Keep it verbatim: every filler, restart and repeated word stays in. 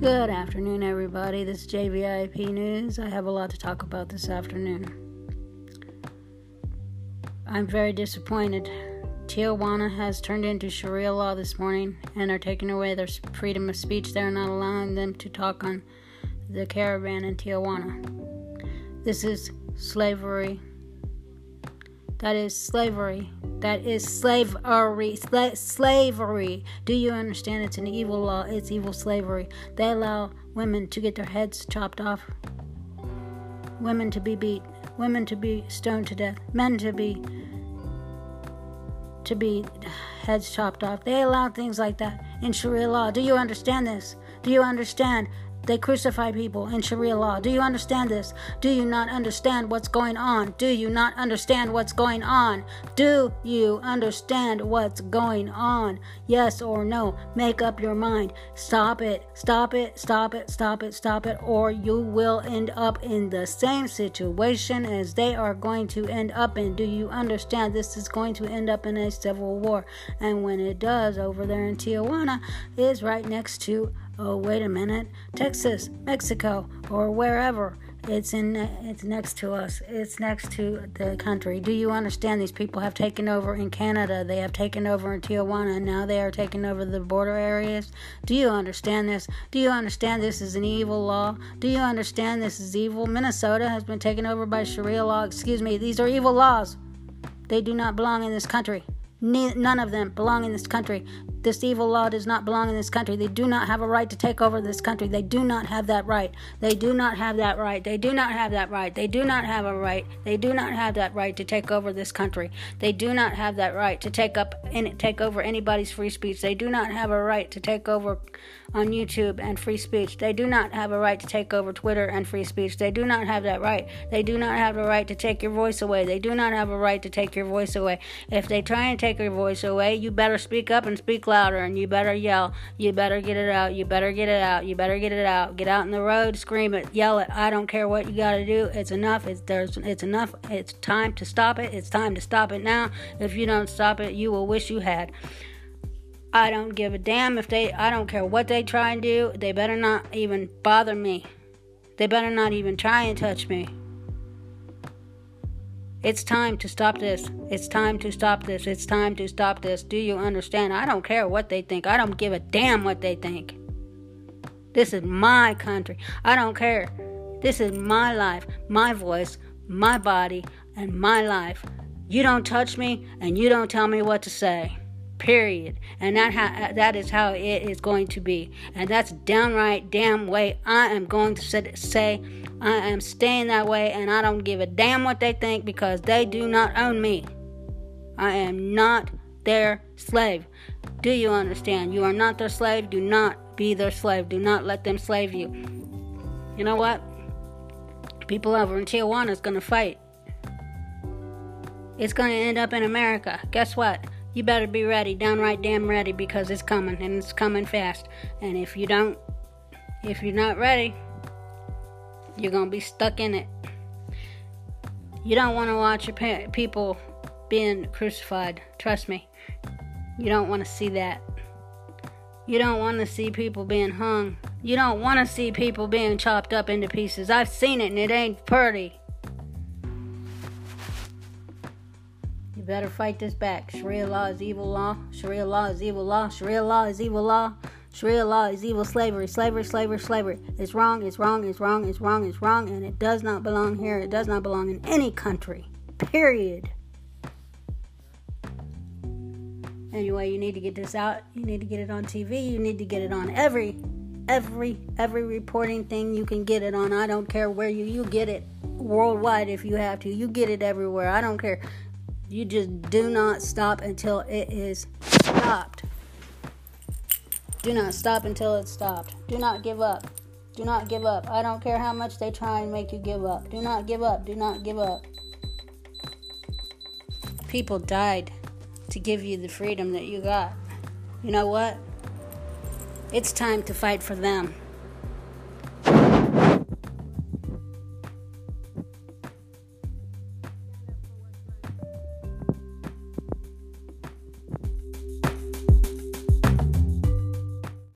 Good afternoon, everybody. This is J V I P News. I have a lot to talk about this afternoon. I'm very disappointed. Tiajuana has turned into Sharia law this morning and are taking away their freedom of speech. They're not allowing them to talk on the caravan in Tiajuana. This is slavery. That is slavery. That is slavery. Sla- slavery. Do you understand? It's an evil law. It's evil slavery. They allow women to get their heads chopped off. Women to be beat. Women to be stoned to death. Men to be to be heads chopped off. They allow things like that in Sharia law. Do you understand this? Do you understand? They crucify people in Sharia law. Do you understand this? Do you not understand what's going on? Do you not understand what's going on? Do you understand what's going on? Yes or no? Make up your mind. Stop it. Stop it. Stop it. Stop it. Stop it. Or you will end up in the same situation as they are going to end up in. Do you understand? This is going to end up in a civil war. And when it does, over there in Tiajuana, is right next to Oh, wait a minute. Texas, Mexico, or wherever. It's in. It's next to us. It's next to the country. Do you understand? These people have taken over in Canada. They have taken over in Tiajuana. And now they are taking over the border areas. Do you understand this? Do you understand this is an evil law? Do you understand this is evil? Minnesota has been taken over by Sharia law. Excuse me. These are evil laws. They do not belong in this country. None of them belong in this country. This evil law does not belong in this country. They do not have a right to take over this country. They do not have that right. They do not have that right. They do not have that right. They do not have a right. They do not have that right to take over this country. They do not have that right to take up and take over anybody's free speech. They do not have a right to take over on YouTube and free speech. They do not have a right to take over Twitter and free speech. They do not have that right. They do not have a right to take your voice away. They do not have a right to take your voice away. If they try and take your voice away, you better speak up and speak louder, and you better yell. You better get it out. You better get it out. You better get it out. Get out in the road, scream it, yell it. I don't care what you got to do. It's enough. It's there's. It's enough. It's time to stop it. It's time to stop it now. If you don't stop it, you will wish you had. I don't give a damn if they. I don't care what they try and do. They better not even bother me. They better not even try and touch me. It's time to stop this. It's time to stop this. It's time to stop this. Do you understand? I don't care what they think. I don't give a damn what they think. This is my country. I don't care. This is my life, my voice, my body, and my life. You don't touch me, and you don't tell me what to say. Period. And that ha- that is how it is going to be. And that's downright damn way I am going to sit- say I am staying that way, and I don't give a damn what they think, because they do not own me. I am not their slave. Do you understand? You are not their slave. Do not be their slave. Do not let them slave you. You know what? People over in Tijuana is going to fight. It's going to end up in America. Guess what? You better be ready, downright damn ready, because it's coming, and it's coming fast. And if you don't, if you're not ready, you're going to be stuck in it. You don't want to watch your pa- people being crucified. Trust me. You don't want to see that. You don't want to see people being hung. You don't want to see people being chopped up into pieces. I've seen it, and it ain't pretty. You better fight this back. Sharia law is evil law. Sharia law is evil law. Sharia law is evil law. Sharia law is evil slavery. Slavery, slavery, slavery. It's wrong, it's wrong, it's wrong, it's wrong, it's wrong, and it does not belong here. It does not belong in any country. Period. Anyway, you need to get this out. You need to get it on T V. You need to get it on every, every, every reporting thing you can get it on. I don't care where you, you get it worldwide if you have to. You get it everywhere. I don't care. You just do not stop until it is stopped. Do not stop until it's stopped. Do not give up. Do not give up. I don't care how much they try and make you give up. Do not give up. Do not give up. People died to give you the freedom that you got. You know what? It's time to fight for them.